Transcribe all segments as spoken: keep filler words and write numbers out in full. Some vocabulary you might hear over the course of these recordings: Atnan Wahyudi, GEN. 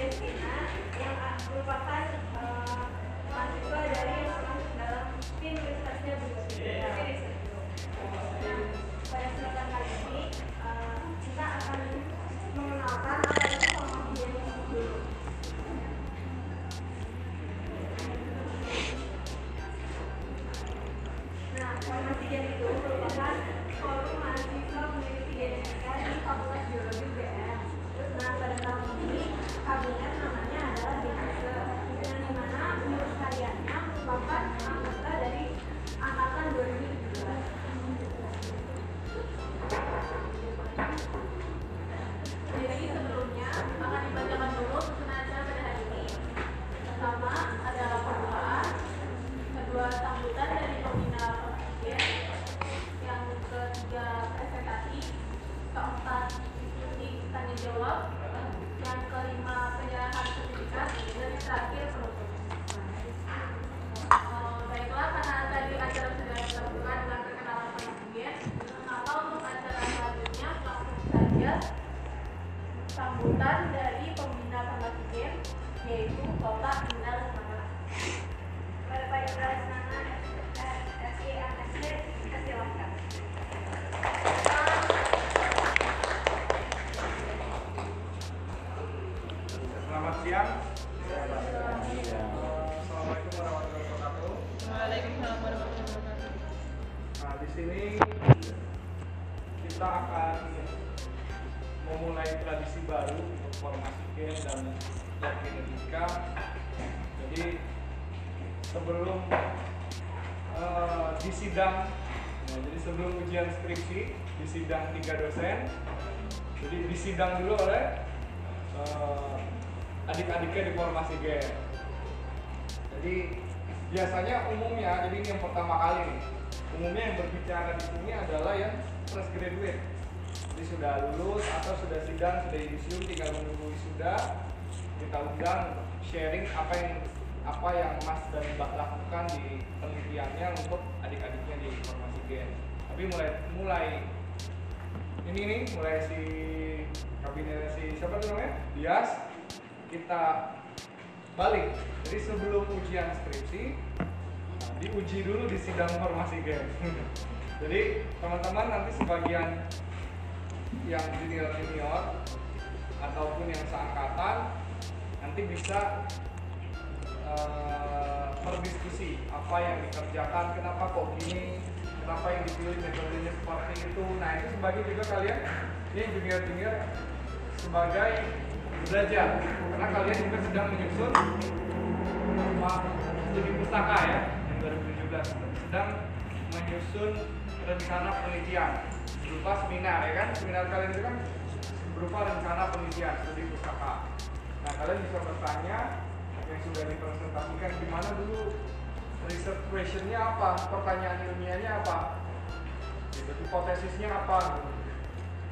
Argentina yang merupakan uh, mahasiswa dari masuk dalam tim risetnya B dua O tiga. Yeah. Nah, pada kesempatan kali ini uh, kita akan mengenalkan apa itu pemahaman dulu. Nah, formasi G E N itu merupakan forum mahasiswa peneliti genetika di Fakultas Biologi U G M. Nah, pada tahun ini kabinet namanya adalah B dua O tiga, dengan dimana menurut kaliannya merupakan anggota dari angkatan dua ribu tujuh belas. Jadi sebelumnya akan dibacakan dulu pesan acara pada hari ini. Pertama adalah permulaan, kedua sambutan dari pembina G E N, yang ketiga presentasi, keempat diskusi tanya jawab, yang kelima penyerahan sertifikat, dan terakhir penutup. Uh, baiklah, karena tadi acara sudah dilakukan dengan perkenalan pembina G E N, maka untuk acara selanjutnya langsung saja sambutan dari pembina Fakultas G E N, yaitu Bapak Atnan Wahyudi. Bapak Atnan Wahyudi, S I M S D, silakan. Selamat siang. Assalamualaikum warahmatullahi wabarakatuh. Waalaikumsalam warahmatullahi wabarakatuh. Nah, di sini kita akan memulai tradisi baru untuk formasi G E N dan lab genetika. Jadi sebelum uh, di sidang, ya, jadi sebelum ujian skripsi di sidang tiga dosen, jadi di sidang dulu oleh uh, adik-adiknya di formasi G E N. Jadi biasanya umumnya, jadi ini yang pertama kali nih, umumnya yang berbicara di sini adalah yang fresh graduate. Jadi sudah lulus atau sudah sidang, sudah yudisium, tinggal menunggu wisuda. Kita undang sharing apa yang apa yang Mas dan Mbak lakukan di penelitiannya untuk adik-adiknya di formasi G E N. Tapi mulai mulai ini nih, mulai si kabinet si siapa namanya? Dias. Kita balik. Jadi sebelum ujian skripsi, nah, diuji dulu di sidang formasi G E N. Jadi teman-teman nanti sebagian yang junior-junior ataupun yang seangkatan nanti bisa uh, berdiskusi apa yang dikerjakan, kenapa kok gini, kenapa yang dipilih metodenya seperti itu. Nah, itu sebagai juga kalian ini junior-junior sebagai belajar, karena kalian juga sedang menyusun studi pustaka ya yang dua ribu tujuh belas, sedang menyusun rencana penelitian berupa seminar, ya kan? Seminar kalian itu kan berupa rencana penelitian studi pustaka. Nah, kalian bisa bertanya yang sudah dipresentasikan gimana dulu, riset questionnya apa, pertanyaan ilmiahnya apa, gitu, hipotesisnya apa,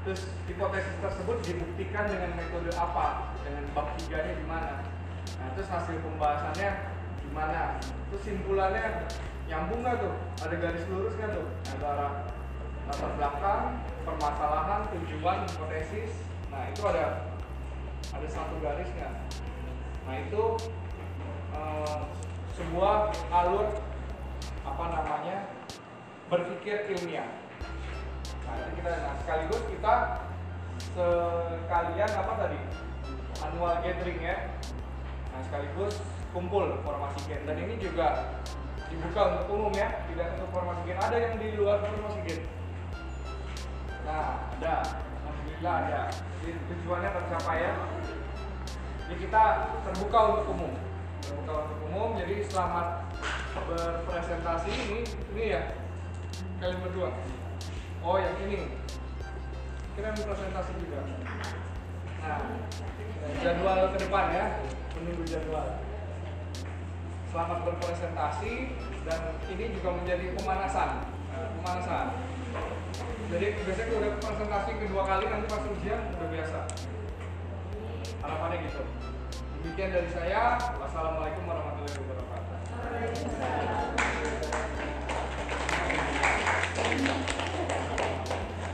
terus hipotesis tersebut dibuktikan dengan metode apa, dengan bab tiganya gimana, nah terus hasil pembahasannya gimana, terus simpulannya nyambung nggak tuh, ada garis lurus nggak tuh antara latar belakang, permasalahan, tujuan, hipotesis. Nah, itu ada ada satu garis nggak? Nah, itu eh, sebuah alur apa namanya berpikir ilmiah. Nah, itu kita, nah, sekaligus kita sekalian apa tadi annual gathering ya. Nah, sekaligus kumpul formasi G E N, dan ini juga dibuka untuk umum ya, tidak untuk formasi G E N. Ada yang di luar formasi G E N. Nah, ada, alhamdulillah ada. Jadi tujuannya tercapai ya. Jadi kita terbuka untuk umum, terbuka untuk umum. Jadi selamat berpresentasi. Ini, ini ya kalian berdua. Oh, yang ini kita presentasi juga. Nah, jadwal ke depan ya, menunggu jadwal. Selamat berpresentasi, dan ini juga menjadi pemanasan. Nah, pemanasan. Jadi biasanya udah presentasi kedua kali, nanti pas ujian udah biasa. Harapannya gitu. Demikian dari saya. Wassalamualaikum warahmatullahi wabarakatuh.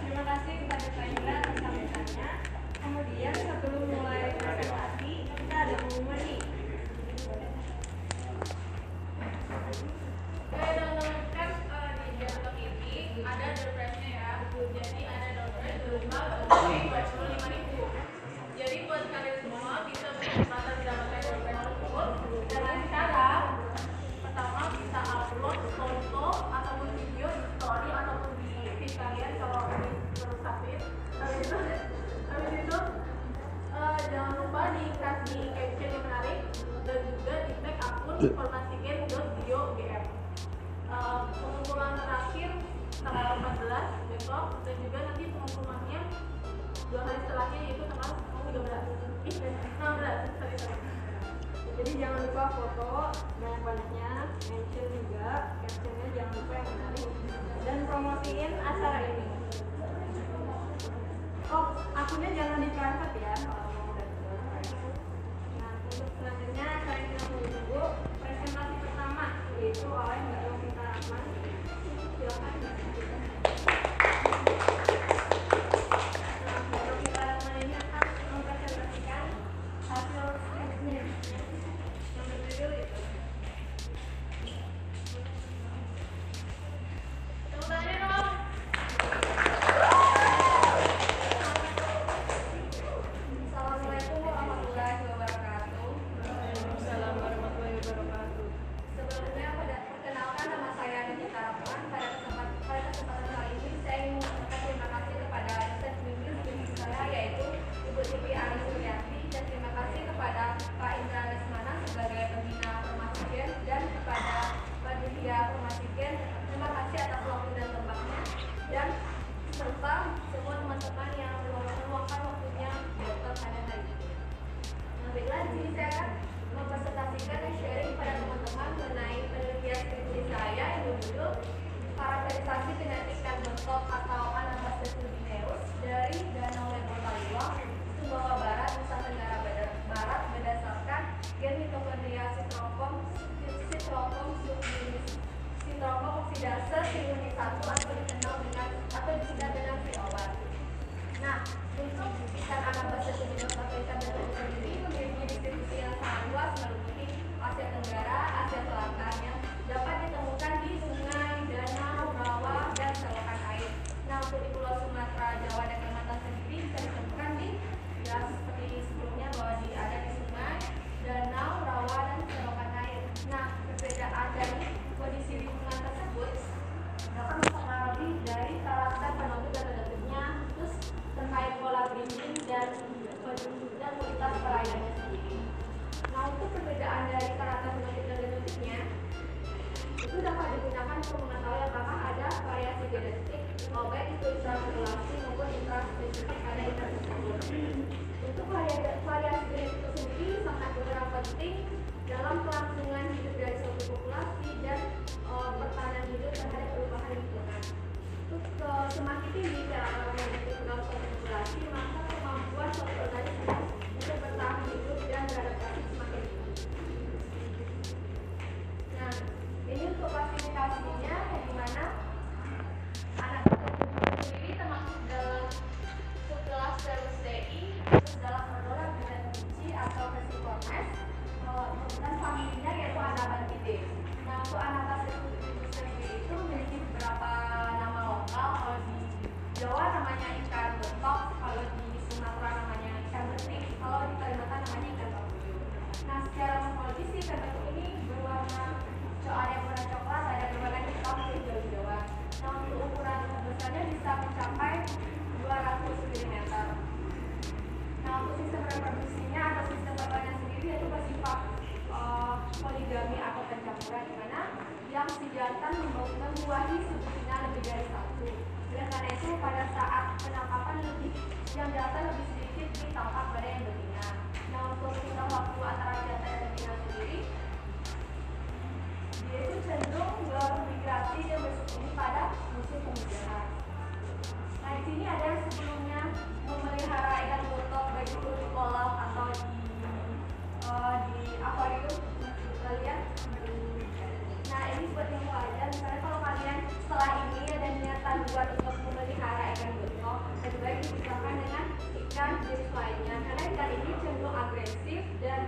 Terima kasih kepada Pak Indra atas sambutannya. Kemudian sebelum mulai presentasi, kita ada informasi G E N dan video G M. Uh, pengumpulan terakhir tanggal empat belas besok, dan juga nanti pengumumannya dua hari setelahnya, yaitu tanggal tiga belas, enam belas. Jadi jangan lupa foto banyak-banyaknya, mention juga, captionnya jangan lupa yang menarik, dan promosiin acara ini. Oh, akunnya jangan di private ya. Selanjutnya akan kita menunggu presentasi pertama, yaitu oleh Mbak Novita Rahman. Silakan Mbak Novita. Nah, Mbak Novita Rahman ini akan mempresentasikan hasil tesnya yang berjudul itu. Tepuk tangan dong. Assalamualaikum warahmatullahi wabarakatuh. Sebelumnya, perkenalkan nama saya Novita Rahman. Pada kesempatan pada kesempatan kali ini saya ingin mengucapkan terima kasih kepada dosen bimbing bimbing saya, yaitu Ibu Siti Ari Suryati, dan terima kasih kepada Pak Indra Lesmana sebagai pembina Permasi G E N, dan kepada Pak Panitia Permasi G E N. Terima kasih atas waktu dan tempatnya, dan serta semua teman-teman yang meluangkan waktunya terhadap hari ini. Baiklah, di sini saya akan mempresentasikan dan sharing pada teman-teman mengenai penelitian skripsi saya yang berjudul Karakterisasi Kinetik dan Bentuk atau Anamnesis Nucleus dari Danau Lembang Taliwang, Sumbawa Barat, Nusa Tenggara Barat, berdasarkan gen mitokondria sitrofom sitrofom subunit sitrofom oksidase siunit satu atau dikenal dengan atau disingkat dengan V O satu. Nah, untuk ikan anamnesis nucleus atau ikan bentuk sendiri memiliki distribusi yang sangat luas, meliputi Asia Tenggara, Asia Selatan, yang dapat ditemukan di sungai, danau, rawa, dan selokan air. Nah, untuk di Pulau Sumatera, Jawa, dan Kalimantan sendiri bisa ditemukan di ya seperti sebelumnya bahwa di ada di sungai, danau, rawa, dan selokan air. Nah, perbedaan dari kondisi lingkungan tersebut dapat mempengaruhi dari karakter penentu dan penentunya, terus terkait pola breeding dan dan kualitas perayaannya sendiri. Nah, untuk perbedaan dari karakter fenotipe dan genotiknya itu dapat digunakan untuk mengetahui apakah ada variasi genetik, baik itu intraspekulasi maupun intraspesifik pada ikan tersebut. Untuk variasi genetik itu sendiri sangat berperan penting dalam kelangsungan hidup dari suatu populasi dan uh, pertahanan hidup terhadap perubahan lingkungan. Untuk semakin tinggi cara genetik dalam suatu populasi, maka kemampuan suatu organisme untuk bertahan hidup dan beradaptasi semakin tinggi. Nah, ini untuk klasifikasinya, di mana anak itu sendiri termasuk dalam subkelas Ceruceae, terus dalam keluarga dan biji atau Persiformes, dan familinya yaitu Anabatidae. Nah, untuk Anabatidae sendiri itu memiliki beberapa nama lokal. Kalau di Jawa namanya ikan betok, kalau di Sumatera namanya ikan betik, kalau di Kalimantan namanya ikan bakuyuk. Nah, secara morfologis ikan betok ini berwarna ada yang warna coklat, ada berwarna hitam, dan hijau-hijauan. Nah, untuk ukuran besarnya bisa mencapai dua ratus milimeter. Nah, untuk sistem reproduksinya atau sistem perkawinan sendiri yaitu bersifat uh, poligami atau pencampuran, di mana yang si jantan membuahi sebutina lebih dari satu. Oleh karena itu pada saat penangkapan lebih yang jantan lebih sedikit ditangkap pada yang betina. Nah, untuk rentang waktu antara jantan dan betina sendiri yaitu cenderung bermigrasi dan bersembunyi pada musim pemeliharaan. Nah, di sini ada yang sebelumnya memelihara ikan botok baik itu di kolam atau di uh, di akuarium kalian. Nah, ini buat yang wajar. Misalnya kalau kalian setelah ini ada niatan buat untuk memelihara ikan botok, lebih baik dipisahkan dengan ikan jenis lainnya, karena ikan ini cenderung agresif dan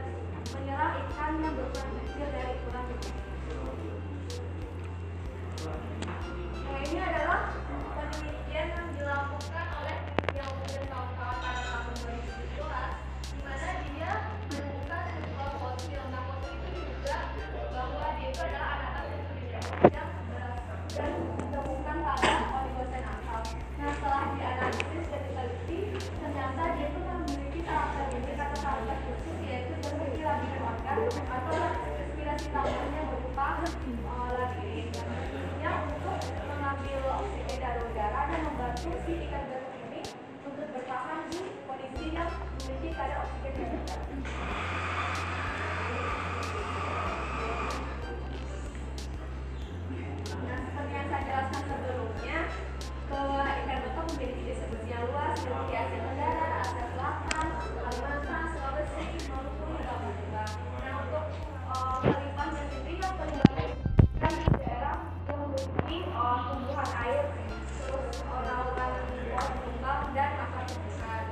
menyerang ikan yang berukuran kecil dari ukuran besar. Nah, ini adalah penelitian yang dilakukan oleh yang dan kawan-kawan pada tahun dua ribu tujuh belas, di mana dia menemukan sebuah fosil. Nah, fosil itu diduga bahwa dia itu adalah anak-anak yang dan ditemukan pada oligosen asal. Nah, setelah dianalisis dan diteliti, ternyata dia itu memiliki karakter genetik atau karakter khusus, yaitu berpikir lebih keluarga atau ventilatornya berupa uh, lagi yang untuk mengambil oksigen dari udara dan membantu si ikan berut ini untuk bertahan di kondisi yang memiliki kadar oksigen yang rendah. Nah, seperti yang saya jelaskan sebelumnya, bahwa ikan betok memiliki distribusinya luas seperti Asia Tenggara, Asia Selatan, Kalimantan, Sulawesi, Maluku hingga Papua. Nah, untuk uh, Kalimantan dan Riau terdapat di daerah yang memiliki uh, tumbuhan air, terus lautan pohon tumbang dan akar tumbuhan.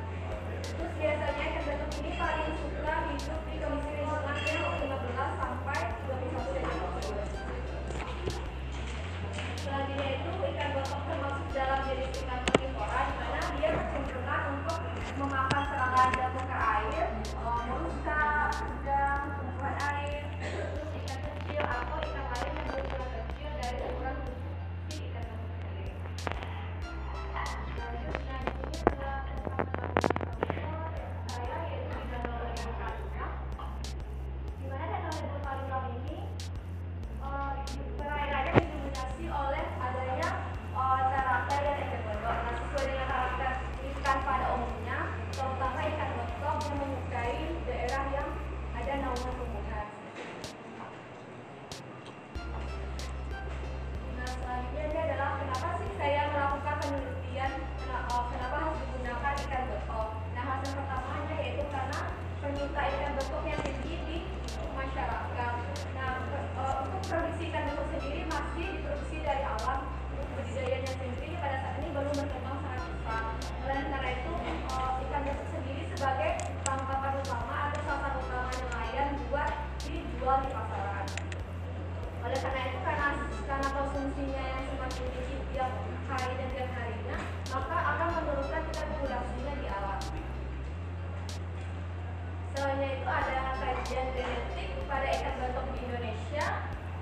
Terus biasanya ikan betok ini paling suka hidup di kondisi lingkungan yang lima belas sampai lebih satu derajat Celcius. Selanjutnya itu ikan betok termasuk dalam jenis ikan karnivora, di mana dia berkemampuan untuk memakan serangga dan muka air, merusa, udang, tumbuhan air, terus ikan kecil atau ikan lain yang berukuran kecil dari ukuran si ikan betok ini. Selanjutnya itu adalah saya yaitu ikan lele Bali, di mana ikan lele Bali ini perairannya didominasi oleh adanya karakter dan ikan betok. Nah, sesuai dengan karakter ikan pada umumnya, terutama ikan betok yang menyukai daerah yang ada naungan tumbuhan. Nah, selanjutnya dia adalah kenapa sih saya melakukan penelitian kenapa harus digunakan ikan betok. Nah, alasan pertamanya yaitu karena penyuka ikan betok yang tinggi di masyarakat. Nah, untuk produksi ikan betok sendiri masih diproduksi dari alam, untuk budidayanya sendiri pada saat ini belum berkembang sangat besar. Oleh karena itu, ikan betok sendiri sebagai tangkapan utama atau sasaran utama nelayan buat dijual di pasaran. Oleh karena itu, karena karena konsumsinya yang semakin tinggi tiap hari dan tiap harinya, maka akan menurunkan tingkat populasinya di alam. Soalnya itu ada kajian genetik pada ikan betok di Indonesia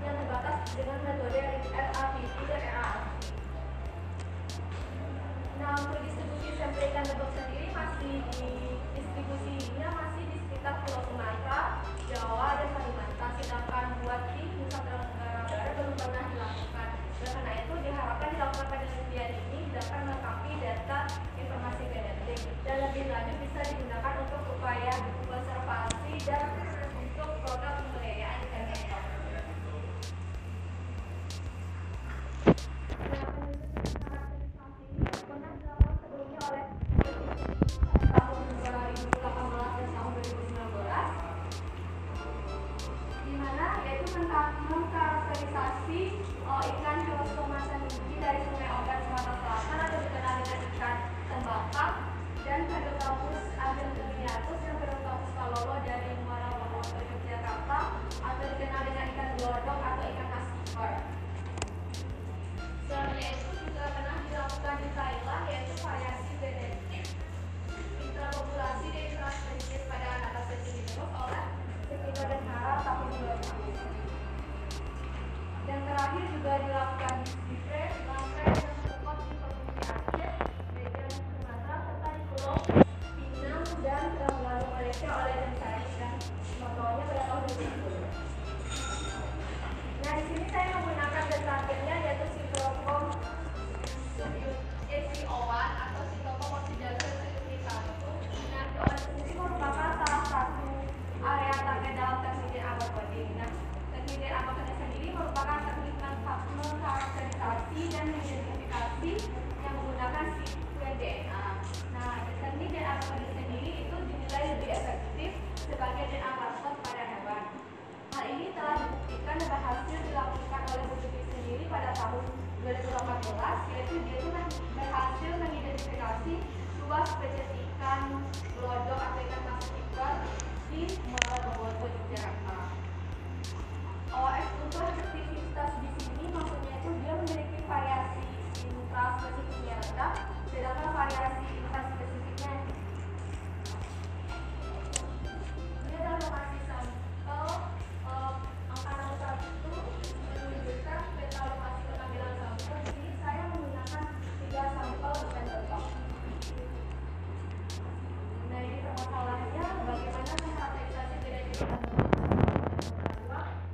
yang terbatas dengan metode R A P T dan R A L. Nah, untuk distribusi sampel ikan betok sendiri masih distribusinya masih di sekitar Pulau Sumatera, Jawa dan Kalimantan, sedangkan buat di Nusa Tenggara Barat belum pernah dilakukan. Oleh karena itu diharapkan dilakukan penelitian ini dapat melengkapi data informasi genetik dan lebih lanjut bisa digunakan untuk upaya konservasi dan untuk program pemberdayaan ikan betok. Masalahnya bagaimana mengkategorisasi genetik ikan betok?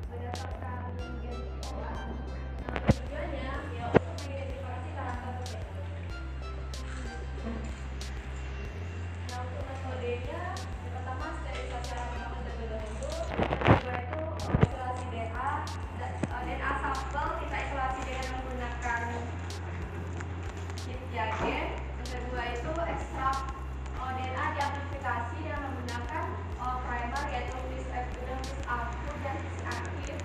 Kedua, usia gen. Yang kedua itu ekstrak uh, D N A diamplifikasi dengan menggunakan uh, primer yaitu P I S aktif dan P I S aktif dan P I S aktif.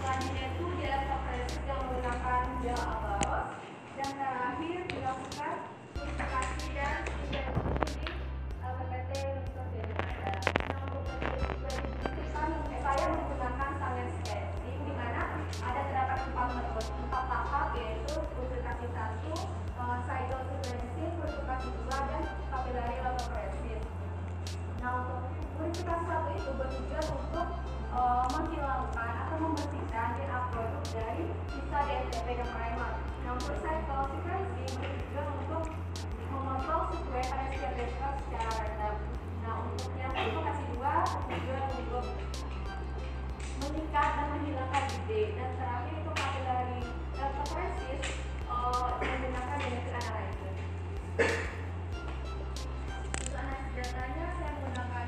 Selanjutnya itu dilakukan dengan menggunakan gel abalos dan terakhir dilakukan purifikasi dan identifikasi uh, P P T untuk D N A. Nah, untuk P P T saya menggunakan tangan sketching di mana ada terdapat empat metode empat tahap yaitu purifikasi satu, cytokinesis, purifikasi dua dan capillary levoparesis. Nah, untuk purifikasi satu itu bertujuan untuk uh, menghilangkan atau membersihkan D N A produk dari sisa D N A dan primer. Nah, untuk cytokinesis bertujuan untuk memotong sesuai pada setiap D N A secara random. Nah, untuk yang purifikasi dua bertujuan untuk mengikat dan menghilangkan D N A dan terakhir itu capillary levoparesis uh, menggunakan D N A analysis. Untuk analisis datanya saya menggunakan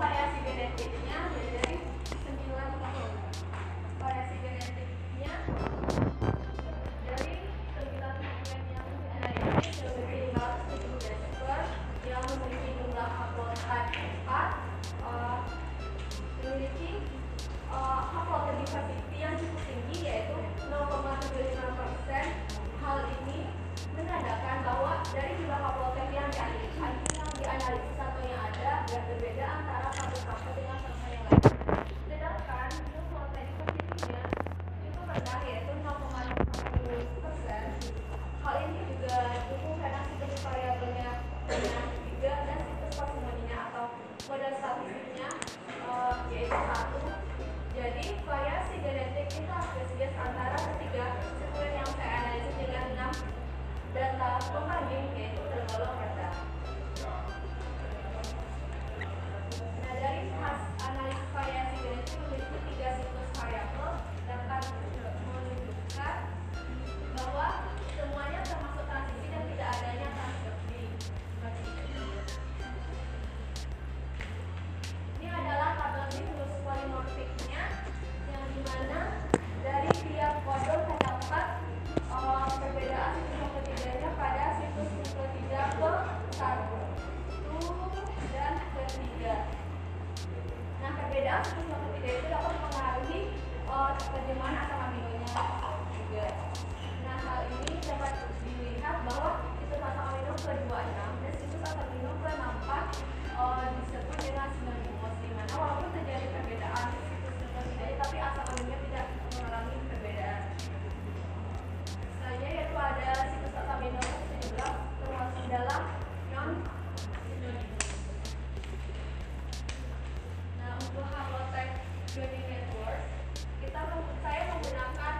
variasi genetiknya dari sembilan tahun. P P yang cukup tinggi yaitu nol koma tujuh puluh lima persen. Hal ini menandakan bahwa dari jumlah kapotek yang dianalisis atau yang ada yang berbeda antara satu kapotek dengan sama yang lain. Sedangkan untuk konten positifnya itu rendah yaitu nol koma tujuh puluh persen. Hal ini juga cukup karena situs variabelnya dengan tiga dan situs parsimoninya atau modal statistiknya uh, yaitu satu. Jadi variasi genetik kita bias antara ketiga spesimen yang saya analisis dengan enam data pembanding yaitu tergolong rendah. Nah, dari hasil analisis variasi genetik memiliki tiga siklus variabel dapat menunjukkan bahwa semuanya termasuk transisi dan tidak adanya transduksi. Ini adalah tabel siklus polimorfiknya yang dimana dari tiap kodon terdapat uh, perbedaan siklus nukleotidanya pada siklus nukleotida ke satu, dan ketiga. Nah, perbedaan siklus nukleotida itu dapat mempengaruhi uh, terjemahan asam aminonya juga. Nah, hal ini dapat dilihat bahwa siklus asam amino ke dua puluh enam dan siklus asam amino ke enam puluh empat uh, disebut dengan sinonimos, di mana walaupun terjadi perbedaan siklus nukleotida tapi asam amino tidak mengalami perbedaan. Selanjutnya yaitu ada siklus asam amino ke tujuh belas termasuk dalam non untuk haplotype G E N network, kita saya menggunakan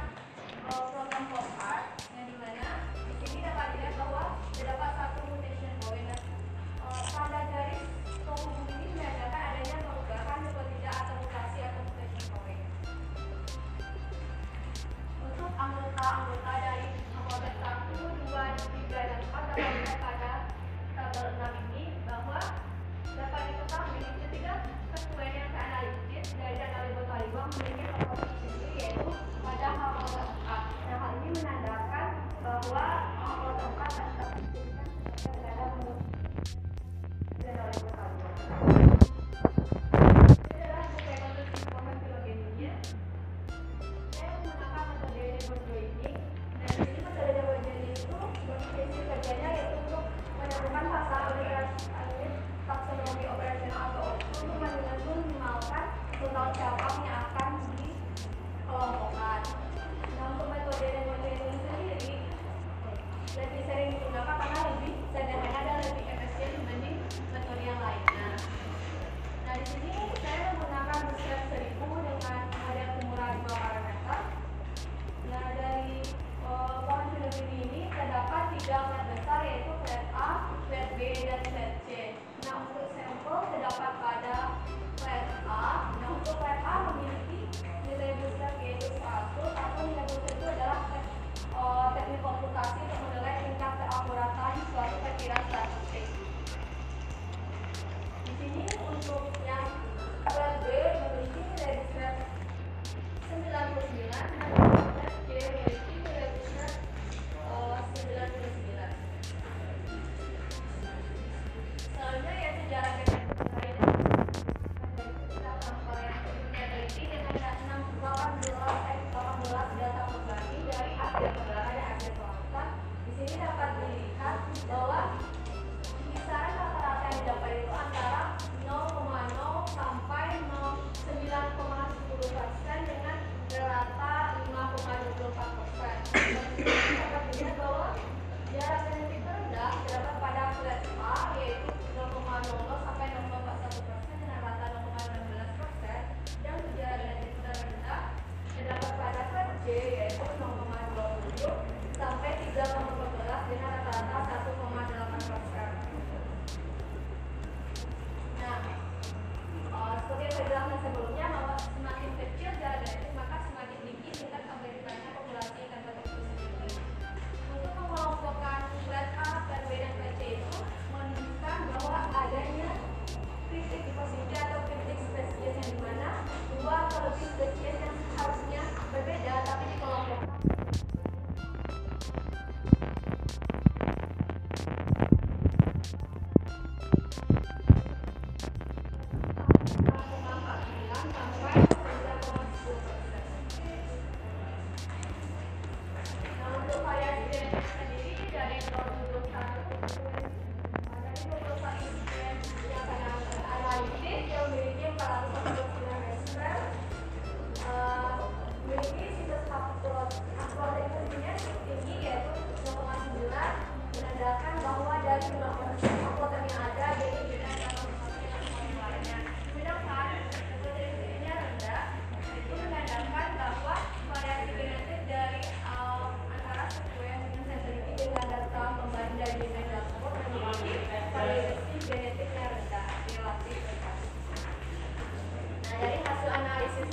uh, program Pop-Art yang dimana di sini dapat dilihat bahwa terdapat satu mutation point. Uh, pada garis penghubung ini menandakan adanya perubahan nukleotida atau mutasi atau mutation point. Untuk anggota-anggota dari haplotype satu, dua, tiga, dan empat dapat dilihat pada tabel enam ini bahwa dapat diketahui ketika kesesuaian yang saya analisis dari data libo-libo memiliki proporsi sendiri yaitu pada haplotype empat. Nah, hal ini menandakan bahwa haplotype empat tetap diberikan sebagai data untuk data libo-libo. Ini adalah bukti konstruksi komen filogeninya. Saya menggunakan metode Deborah ini. Nah, di sini metode Deborah itu berfungsi kerjanya yaitu untuk menemukan pasal taksonomi operasional atau O T U untuk mengoptimalkan total cabang yang akan dikelompokkan. Nah, untuk metode ini sendiri lebih sering digunakan karena lebih sederhana dan lebih efisien dibanding metode yang lainnya. Nah, di sini saya menggunakan bootstrap seribu dengan model kumura dua parameter. Nah, dari pohon filogeni ini terdapat tiga flat besar yaitu flat A, flat B, dan flat C. Nah, untuk sampel terdapat pada flat A. Nah, untuk flat A memiliki nilai bootstrap yaitu satu, atau nilai bootstrap itu adalah uh, teknik komputasi untuk menilai tingkat keakuratan suatu perkiraan statistik. Di sini untuk yang flat B memiliki nilai bootstrap sembilan puluh sembilan dan flat C memiliki nilai bootstrap uh, sembilan puluh sembilan. Selanjutnya yaitu jarak genetik lain dengan delapan belas data pembanding dari Asia Tenggara dan Asia Selatan. Di sini dapat dilihat bahwa kisaran rata-rata yang didapat itu antara nol koma nol sampai nol koma sembilan koma sepuluh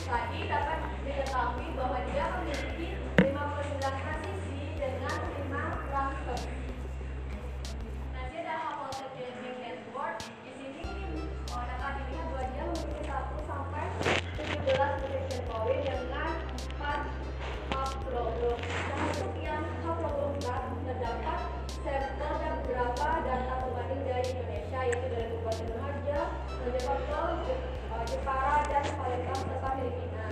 Lagi dapat diketahui bahwa dia memiliki lima puluh sembilan transisi dengan lima transfer. Nah, dia ada household trading network. Di sini oh, dapat dilihat bahwa dia memiliki satu sampai tujuh belas prediction point dengan empat top problem. Nah, untuk yang top problem terdapat sampel dan beberapa data pembanding dari Indonesia, yaitu dari Kabupaten Harja, Mojokerto, Jepara, dan Palembang serta Filipina.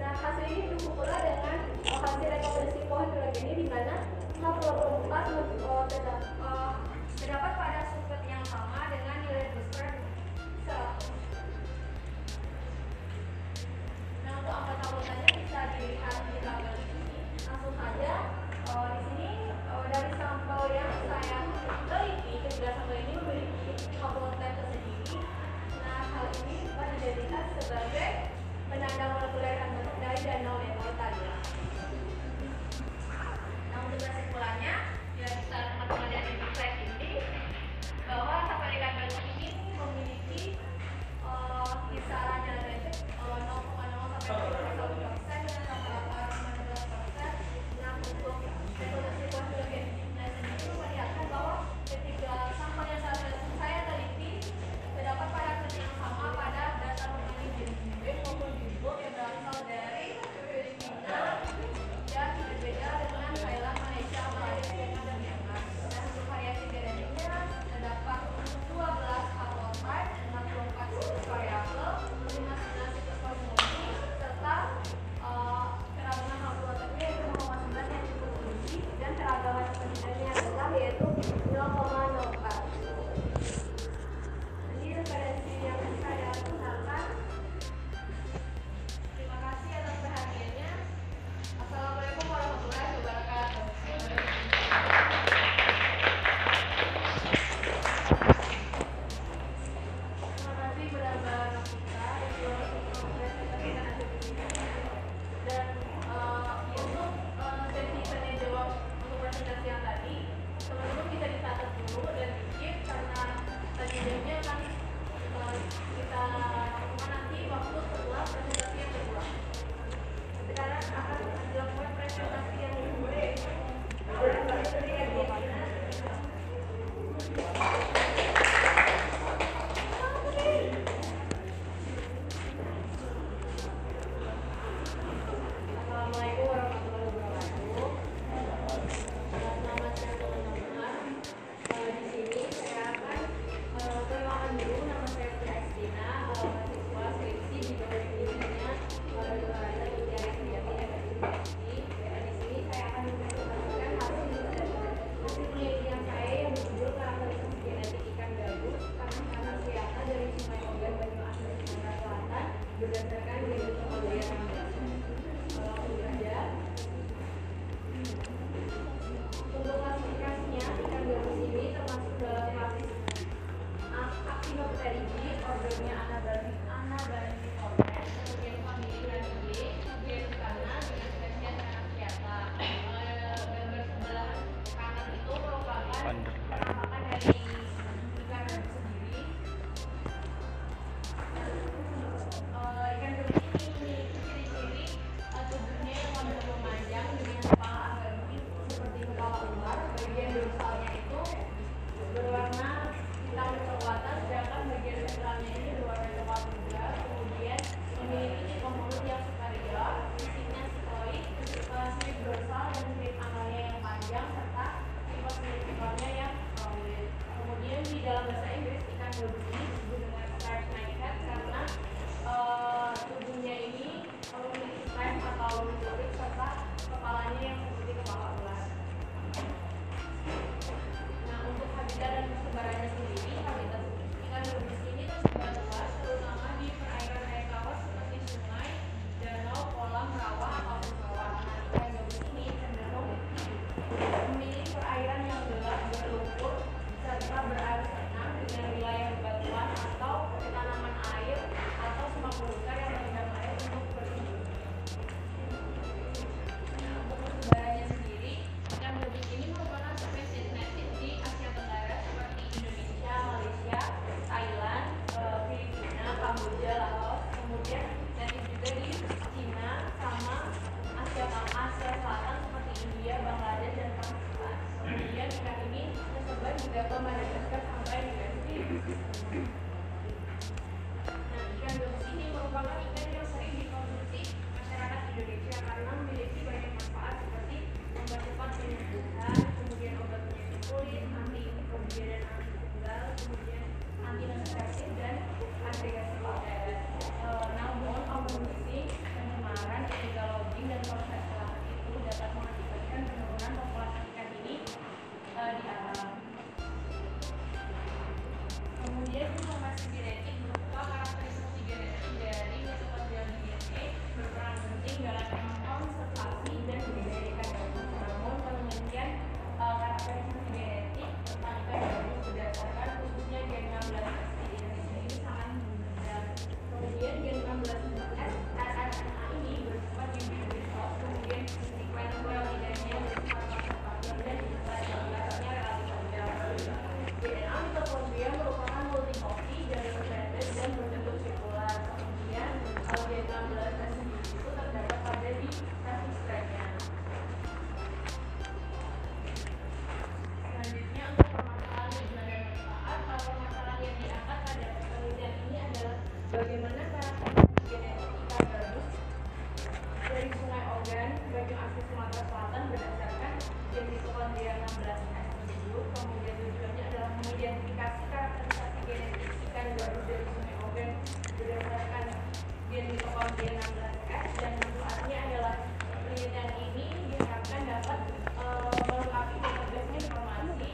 Nah, hasil ini didukung pula dengan uh, hasil rekomendasi pohon hidrogeni di mana problem empat uh, terdapat, uh, terdapat pada subset yang sama dengan nilai booster seratus. Nah, untuk angka-angkanya bisa dilihat di tabel ini. Langsung saja uh, di sini uh, dari sampel yang saya teliti, ketiga sampel ini memiliki problem tersendiri. Nah, hal ini dijadikan sebagai penanda molekuler anggota dari danau Nemo Italia. Nah, untuk kesimpulannya, ya bisa teman-teman lihat di slide ini bahwa sapele gambar ini memiliki uh, kisaran yang ada uh, nol koma nol sampai nol koma satu persen dengan delapan koma sembilan persen. Nah, untuk reproduksi pohon hidrogeni sendiri melihatkan bahwa ketika sampel yang saya teliti terdapat parameter yang sama pada dasar pembanding jenis bibit maupun bibit yang berasal dari Filipina dan berbeda dengan Thailand, Malaysia, Malaysia, dan Myanmar. Dan untuk variasi genetiknya terdapat dua belas haplotype, enam puluh empat situs variabel, lima puluh sembilan situs polimorfi, serta uh, keragaman haplotype yaitu lima puluh sembilan yang cukup uji dan keragaman penelitiannya adalah yaitu nol koma nol empat. Referensi yang saya gunakan. Terima kasih atas perhatiannya. Assalamualaikum warahmatullahi wabarakatuh. Terima kasih kepada Mbak Rika untuk presentasinya dan untuk sesi tanya jawab untuk presentasi yang tadi. Teman-teman bisa dicatat dulu dan skip karena tanya jawabnya kan kita nanti waktu setelah presentasi yang kedua. Sekarang akan dilakukan presentasi yang kedua. Assalamualaikum warahmatullahi wabarakatuh. Selamat siang teman-teman. Di sini saya akan perkenalkan dulu nama saya. Nah, mahasiswa skripsi di bidang pendidikan dan pendidikan di di sini saya akan mempresentasikan hasil hasil penelitian saya yang berjudul karakteristik genetik ikan gabus tanah kanan siapa dari Sungai Ogan Banyuasin Sumatera Selatan berdasarkan genetik pemodelian langsung saja. Untuk klasifikasinya ikan gabus ini termasuk dalam klasis aktinopterygii, organnya anabasis anabasis organ, kemudian famili Granidae, kemudian kanan dengan spesies Cranasciata. Gambar sebelah kanan itu merupakan merupakan dari ikan gabus sendiri. Ikan gabus ini memiliki ciri-ciri tubuhnya yang condong memanjang dengan kepala agak miring seperti kepala ular. Bagian dorsalnya itu berwarna hitam bercoklat, sedangkan bagian sentralnya ini berwarna coklat muda. Kemudian memiliki tipe mulut yang superior, fisiknya sikloid, sirip dorsal dan sirip analnya yang panjang serta tipe sirip ekornya yang korban juga memanfaatkan apa yang dikasih. Nah, ikan gabus ini merupakan ikan yang sering dikonsumsi masyarakat Indonesia karena memiliki banyak manfaat seperti membuat cepat penyembuhan, kemudian obat penyakit kulit, anti kemudian anti tunggal, kemudian anti respiratif dan agregasi pada. Namun overfishing, pencemaran, illegal logging dan proses kelak itu dapat mengakibatkan penurunan populasi ikan ini uh, di alam. Kemudian informasi genetik berupa karakteristik genetik dari mitochondrial D N A berperan penting dalam konservasi dan budidaya ikan gabus. Namun penelitian uh, karakteristik genetik tentang ikan gabus berdasarkan khususnya gen enam belas di Indonesia ini sangat mudah. Kemudian gen enam belas S Atna ini bersifat universal, kemudian sequential D N A bersifat konservatif dan interaksinya relatif panjang. D N A mitokondria merupakan multikopi dari stranded dan berbentuk sirkular. Kemudian gen enam belas S itu terdapat pada di satu strandnya. Selanjutnya untuk permasalahan tujuan dan manfaat, atau permasalahan yang diangkat pada penelitian ini adalah bagaimana karakteristik genetik ikan gabus dari Sungai Ogan, Bajung Asih, Sumatera Selatan berdasarkan gen mitokondria enam belas S dulu. Kemudian tujuannya adalah mengidentifikasi karakteristik genetik ikan gabus dari Sungai Ogan berdasarkan gen mitokondria enam belas S, dan manfaatnya adalah penelitian ini diharapkan dapat uh, melengkapi berbagai informasi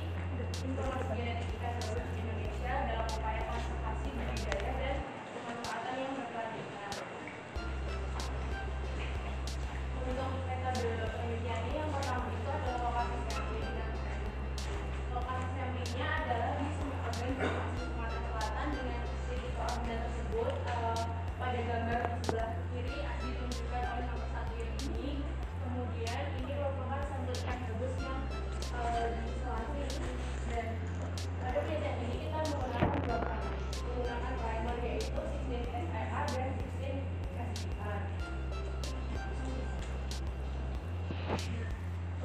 informasi genetik ikan gabus di Indonesia dalam upaya konservasi budidaya dan pemanfaatan yang berkelanjutan. Untuk metode penelitian yang pertama itu adalah lokasi sampling. Lokasi samplingnya adalah di Sungai Ogan, Sumatera Selatan, dengan titik koordinat tersebut uh, pada gambar di sebelah kiri ditunjukkan oleh nomor satu yang ini. Kemudian ini merupakan sampel ikan gabus yang uh, diselasih, dan pada penelitian ini kita menggunakan dua primer, menggunakan primer yaitu enam belas S I R dan enam belas S I R.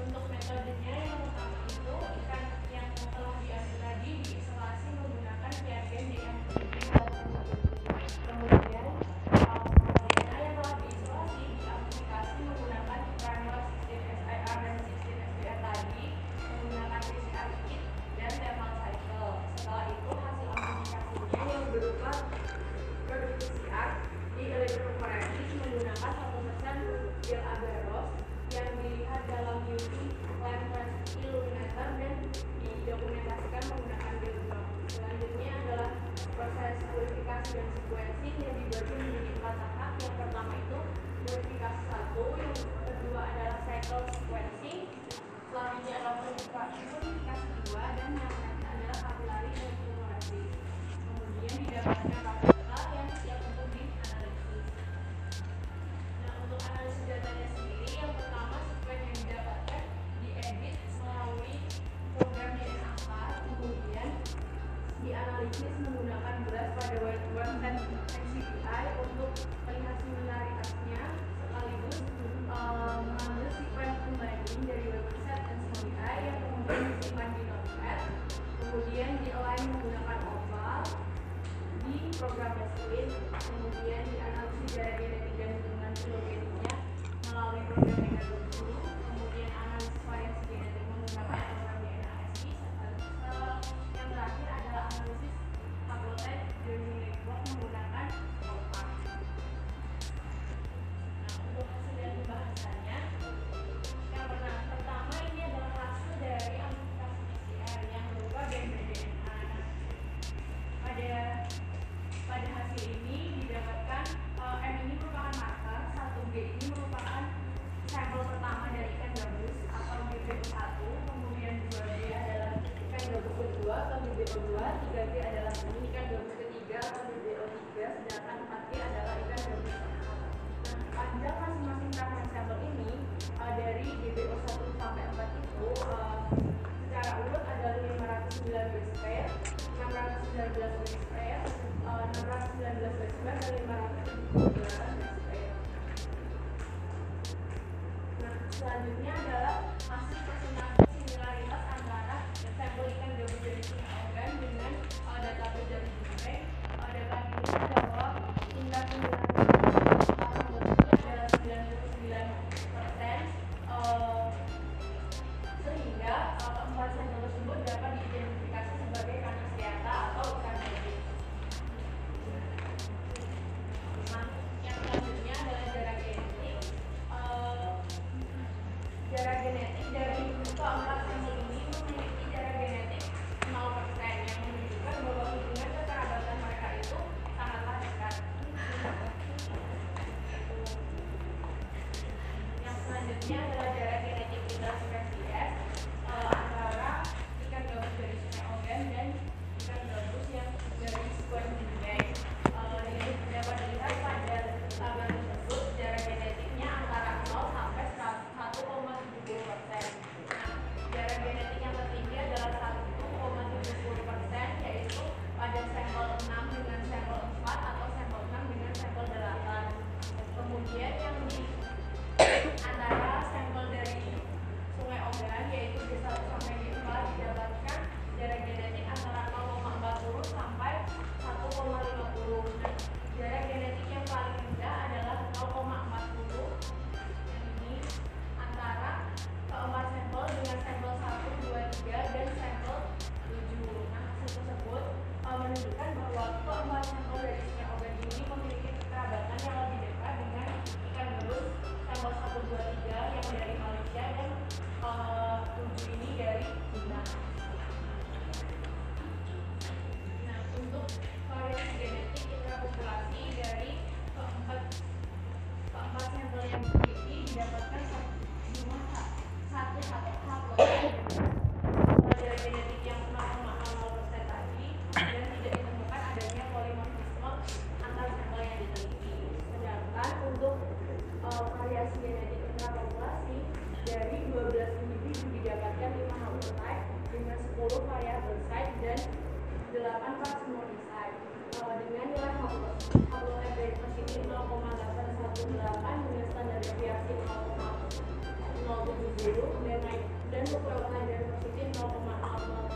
Untuk metodenya yang pertama itu ikan yang telah diambil tadi diisolasi menggunakan reagen yang memiliki kemudian D N A yang telah diisolasi diaplikasi menggunakan primer enam belas S I R dan enam belas S I R tadi menggunakan P C R kit dan thermal cycle. Setelah itu hasil aplikasinya yang berupa produk P C R di elektroforesi menggunakan satu persen gel agarose yang dilihat dalam U V light illuminator dan didokumentasikan menggunakan diagram. Selanjutnya adalah proses purifikasi dan sekuensi yang dibagi menjadi empat tahap. Yang pertama itu purifikasi satu, yang kedua adalah cycle sequencing, selanjutnya adalah purifikasi dua, dan yang terakhir adalah kapilari dan kumulasi. Kemudian didapatkan data yang siap untuk dianalisis. Nah, untuk analisis datanya sendiri, yang pertama sekuens yang didapatkan diedit melalui program D N A, kemudian dianalisis menggunakan beras pada whiteboard dan X C P I untuk melihat similaritasnya, sekaligus mengambil sekuens pembanding dari website dan C P I yang kemudian disimpan di notepad, kemudian di-align menggunakan oval di program Baswin, kemudian dianalisis dari genetik dan hubungan filogenetiknya melalui program D N A, kemudian analisis variasi genetik menggunakan program D N A S I, serta yang terakhir adalah analisis haplotype learning network menggunakan O P A C. Nah, untuk hasil dari pembahasannya, yang pernah, pertama ini adalah hasil dari aplikasi P C R yang berupa gen D N A. Pada pada hasil ini didapatkan uh, M ini merupakan marker, satu G ini merupakan sampel pertama dari ikan gabus atau B two O satu, kemudian dua G adalah ikan gabus kedua atau B two O dua, tiga G adalah ini ikan gabus ketiga atau B two O tiga, sedangkan empat G adalah ikan gabus keempat. Nah, panjang masing-masing fragmen sampel ini uh, dari B two O satu sampai empat itu uh, secara urut adalah lima ratus sembilan belas pair, enam ratus sembilan belas base pair, enam ratus sembilan belas base pair, dan lima ratus sembilan belas base pair. Nah, selanjutnya adalah hasil persamaan similaritas antara sampel ikan gabus dari Cina Ogan dengan uh, data berjalan survei. Uh, data ini bahwa tingkat penjelasan anggota adalah sembilan puluh sembilan persen, uh, sehingga uh, keempat sampel tersebut dapat diidentifikasi sebagai kanker seata atau ikan gabus. Yang selanjutnya adalah jarak genetik. Uh, jarak genetik dari keempat sampel ini memiliki jarak genetik nol persen yang menunjukkan bahwa hubungan kekerabatan mereka itu sangatlah dekat. Yang selanjutnya adalah jarak genetik intraspesies uh, antara ikan gabus dari Sungai Ogan dan ikan gabus yang dari Sungai Binjai. Uh, dapat dilihat pada tabel tersebut jarak genetiknya antara nol sampai satu koma tujuh puluh persen. Jarak genetik yang tertinggi adalah satu koma tujuh puluh persen, yaitu pada sampel enam dengan sampel empat atau sampel enam dengan sampel delapan. Kemudian yang di antara sampel dari Sungai Ogan yaitu D satu sampai D empat didapatkan jarak genetik antara nol koma empat puluh sampai satu koma lima puluh. Nah, jarak genetik yang paling rendah adalah nol koma empat puluh. Antara keempat sampel dengan sampel satu, dua, tiga dan sampel tujuh. Nah, hasil tersebut uh, menunjukkan bahwa keempat sampel dari Sungai Ogan ini memiliki kekerabatan yang lebih dekat dengan ikan gabus sampel satu, dua, tiga yang dari Malaysia dan uh, tujuh ini dari Cina. Nah, untuk variasi genetik intrapopulasi dari keempat keempat sampel yang dimiliki didapatkan satu satu satu dari genetik yang nol koma nol persen tadi dan tidak ditemukan adanya polimorfisme antar sampel yang diteliti. Sedangkan untuk uh, variasi genetik intrapopulasi dari dua belas individu didapatkan lima haplotype dengan sepuluh variabel site dan delapan parsimoni site uh, dengan nilai haplotype reference ini nol koma delapan satu delapan dengan standar deviasi nol koma nol tujuh nol dan dan ukuran dari positif nol koma nol nol.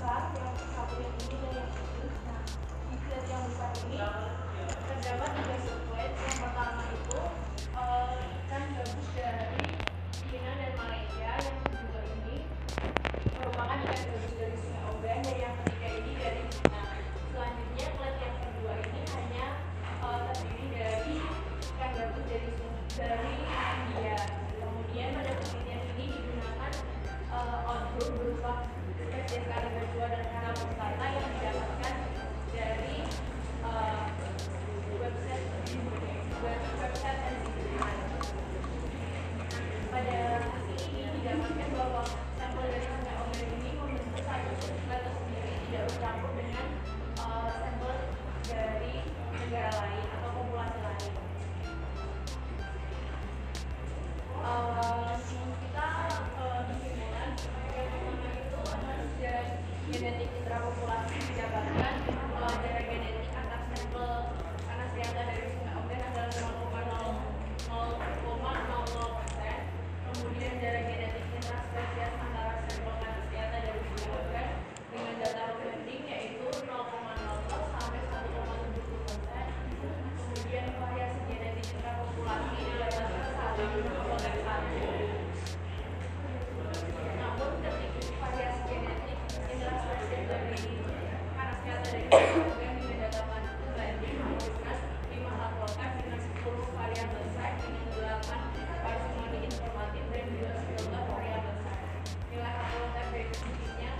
Gracias. D K I dua dan H A Pustaka yang didapatkan dari uh, website website N C G N. Pada hasil ini didapatkan bahwa sampel dari sungai Omer ini membentuk satu batu sendiri, tidak bercampur dengan uh, sampel dari negara lain atau populasi lain. Uh, kita uh, kesimpulan itu adalah sejarah genetik intrapopulasi didapatkan uh, sejarah genetik atas sampel tanah Srianta dari sungai Omer adalah nol koma nol nol persen. Kemudian sejarah genetik intraspesies antara sampel tanah Srianta dari sungai Omer dengan data banding yaitu nol koma nol sampai satu koma tujuh persen. Kemudian variasi genetik intrapopulasi didapatkan namun ketika variasi genetik intraspesies dari tanah Srianta dari sungai Omer dengan data banding dimahalkan dengan sepuluh varian besar dengan delapan parsimoni informatif dan dua puluh sembilan varian besar. Nilai upload efektifnya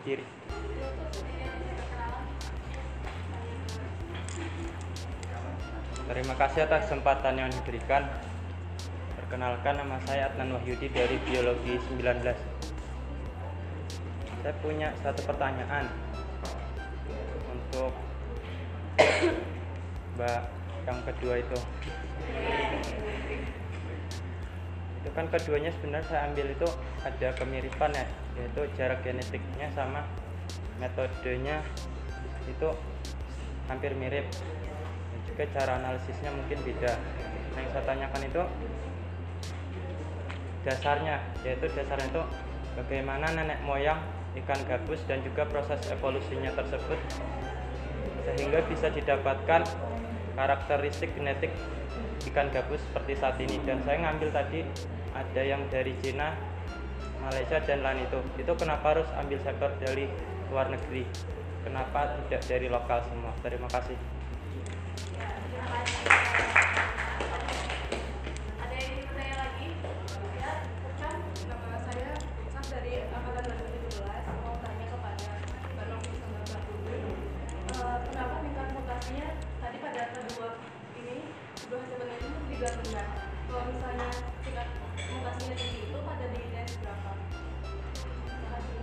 kiri. Terima kasih atas kesempatan yang diberikan. Perkenalkan, nama saya Atnan Wahyudi dari Biologi sembilan belas. Saya punya satu pertanyaan untuk Mbak yang kedua itu. Itu kan keduanya sebenarnya saya ambil itu ada kemiripan ya, yaitu jarak genetiknya sama metodenya itu hampir mirip, dan juga cara analisisnya mungkin beda. Nah, yang saya tanyakan itu dasarnya, yaitu dasarnya itu bagaimana nenek moyang ikan gabus dan juga proses evolusinya tersebut sehingga bisa didapatkan karakteristik genetik ikan gabus seperti saat ini. Dan saya ngambil tadi ada yang dari Cina, Malaysia, dan lain itu. Itu kenapa harus ambil sektor dari luar negeri? Kenapa tidak dari lokal semua? Terima kasih. Ya, terima kasih. Ada yang ingin bertanya lagi? Ya, bukan. Nama saya Sam dari Angkatan dua ribu tujuh belas. Mau tanya kepada Mbak Novi sama Mbak Budi, uh, kenapa bintang mutasinya tadi pada kedua ini kedua hasil penelitian itu tiga rendah? Kalau misalnya tingkat mutasinya tinggi itu pada di berapa? Terima kasih.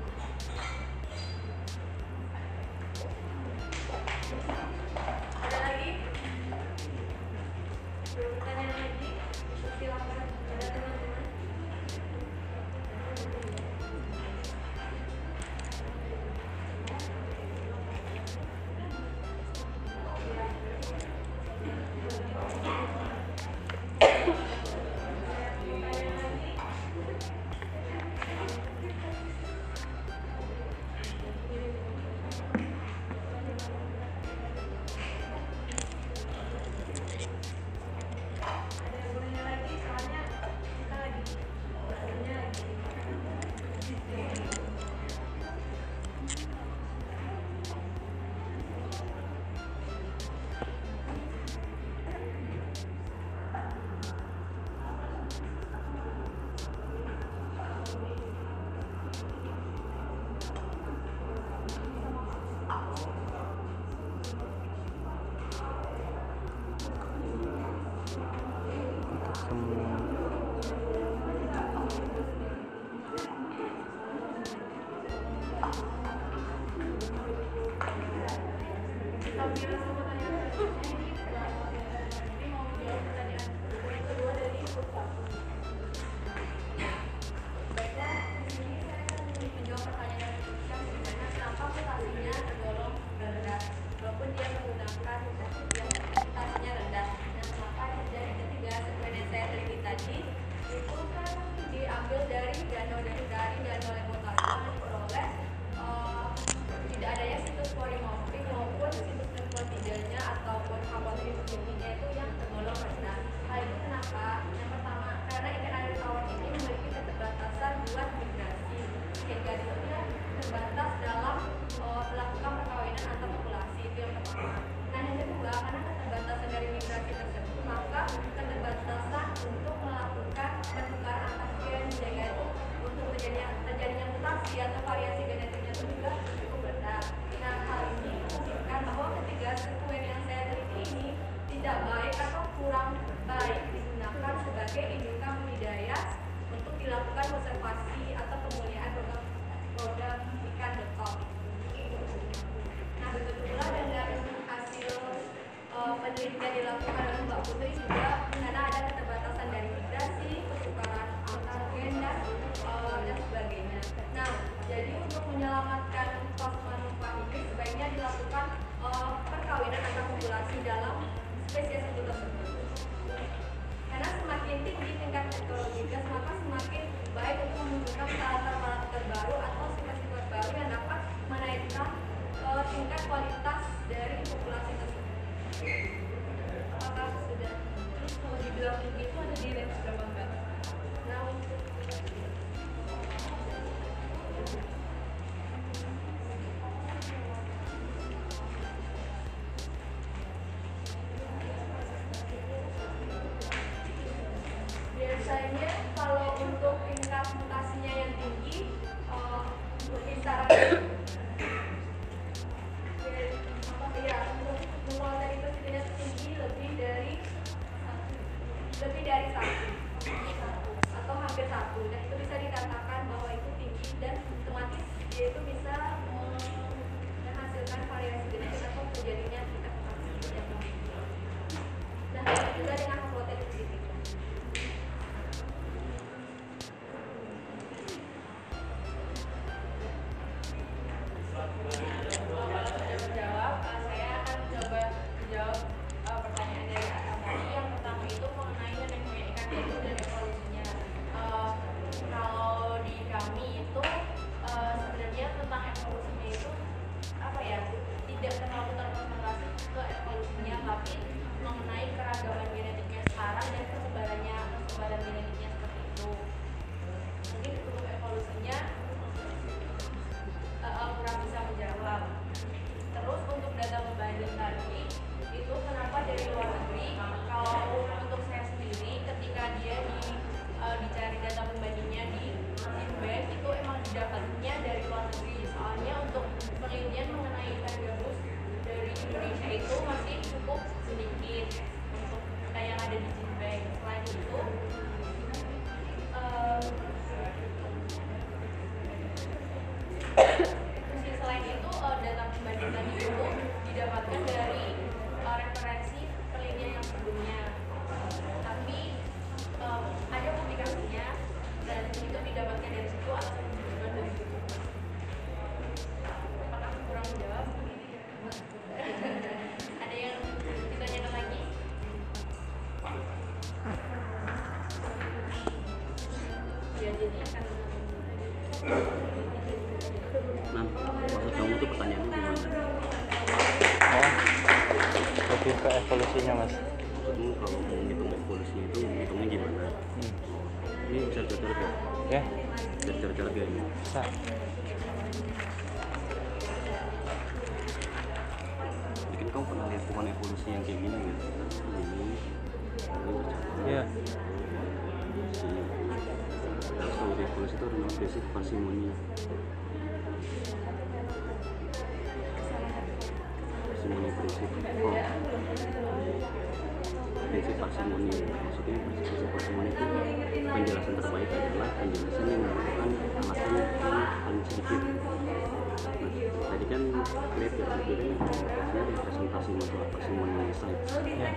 kan kreatif gitu kan, presentasi untuk semuanya slide ya,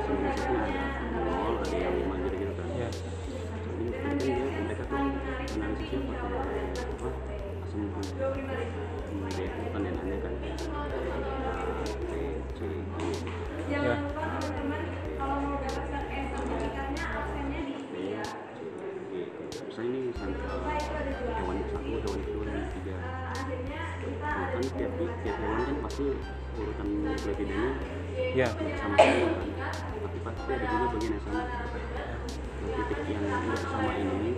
semuanya itu ada nol, ada yang lima gitu gitu kan ya. Jadi penting ya mereka tuh analisisnya pakai apa asam pendenannya kan ya. Saya ini sangka hewan satu, hewan dua, hewan tiga. Kan tiap tiap hewan kan pasti urutan berbedanya ya sama-sama kan. Tapi pasti ada juga bagian yang sama. Nah, titik yang tidak sama ini,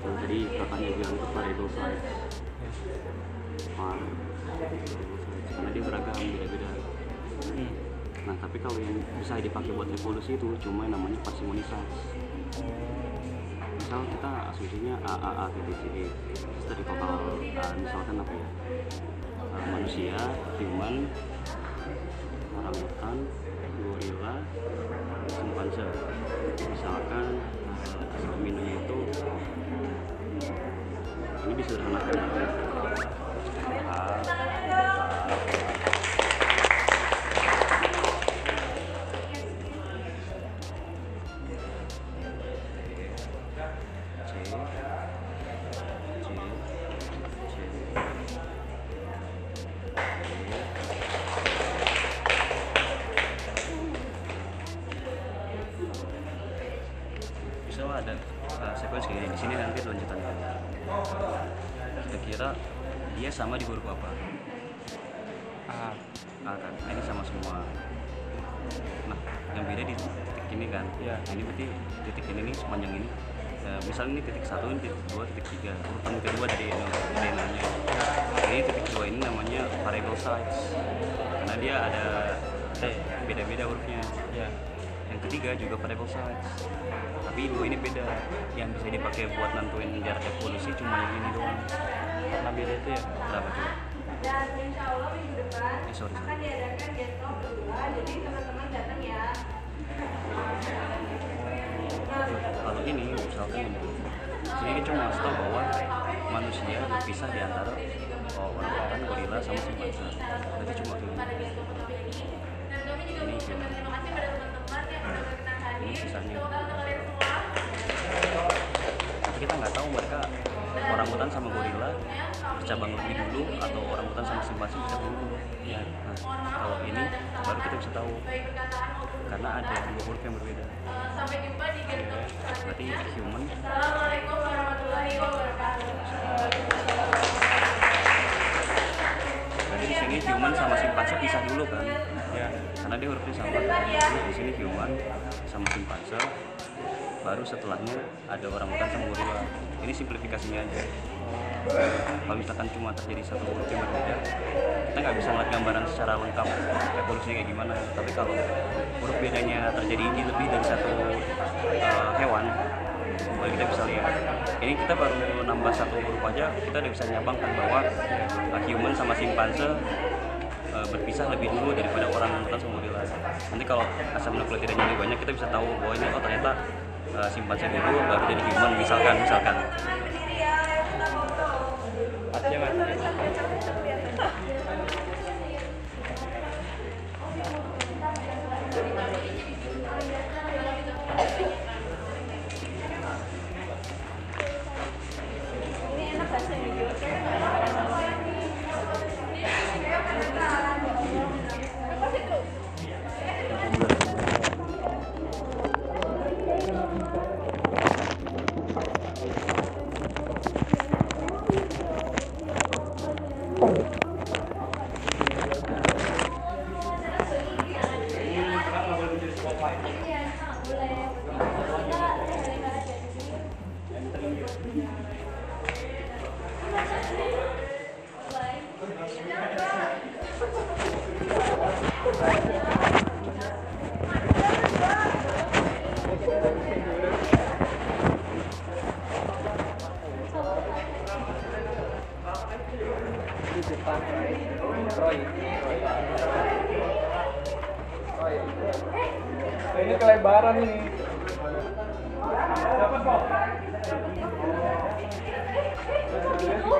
yang tadi katanya bilang ke variable size. Nah, karena dia beragam, beda-beda. Nah, tapi kalau yang bisa dipakai buat evolusi itu cuma yang namanya parsimony size. Misal kita asumsinya A A A T T C E terus dari total uh, misalkan apa ya uh, manusia, human, orang hutan, gorila, simpanse misalkan uh, asumsinya itu hmm, ini bisa disederhanakan ya. Sama di huruf apa? A. A kan, nah, ini sama semua. Nah, yang beda di titik ini kan. Ya. Ini berarti titik ini nih sepanjang ini. E, misalnya ini titik satu, ini titik dua, titik tiga. Urutan kedua dari D N A-nya. Ini titik dua ini namanya variable size. Karena dia ada beda-beda hurufnya. Ya. Yang ketiga juga variable size. Tapi dua ini beda. Yang bisa dipakai buat nentuin jarak evolusi cuma yang ini doang. Karena beda itu ya? Berapa juga? Dan insya Allah minggu depan eh, sorry, akan diadakan getong kedua, jadi teman-teman datang ya. Kalau ini, misalkan ini ini cuma ngasih tau bahwa manusia berpisah di antara orang-orang, gorila, sama simpanse. Berarti cuma ini ini gini. Ini sisanya tapi kita nggak tahu mereka orang hutan sama gorila bercabang lebih dulu atau orang hutan sama simpanse bercabang dulu ya. Nah, kalau ini baru kita bisa tahu karena ada dua huruf yang berbeda. Sampai jumpa di Gentok. Berarti human. Assalamualaikum warahmatullahi wabarakatuh. Jadi di sini human sama simpanse pisah dulu kan ya, karena dia hurufnya sama. Di sini human sama simpanse, baru setelahnya ada orang hutan sama gorila. Ini simplifikasinya aja. Kalau misalkan cuma terjadi satu huruf yang berbeda, kita nggak bisa melihat gambaran secara lengkap evolusinya kayak gimana. Tapi kalau huruf bedanya terjadi di lebih dari satu uh, hewan, baru kita bisa lihat. Ini kita baru nambah satu huruf aja, kita udah bisa nyambangkan bahwa uh, human sama simpanse uh, berpisah lebih dulu daripada orang hutan sama gorila. Nanti kalau asam nukleotidanya lebih banyak, kita bisa tahu bahwa ini oh ternyata Uh, simpanse dulu baru jadi human misalkan misalkan. Artinya kan?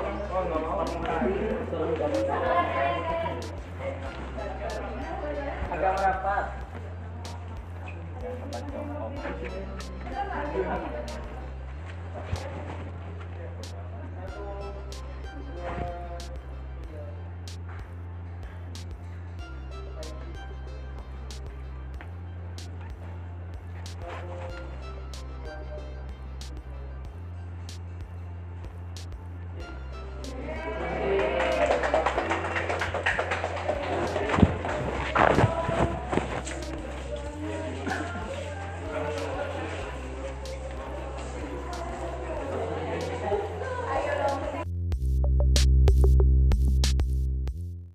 Oh, no, no, no. Thank you.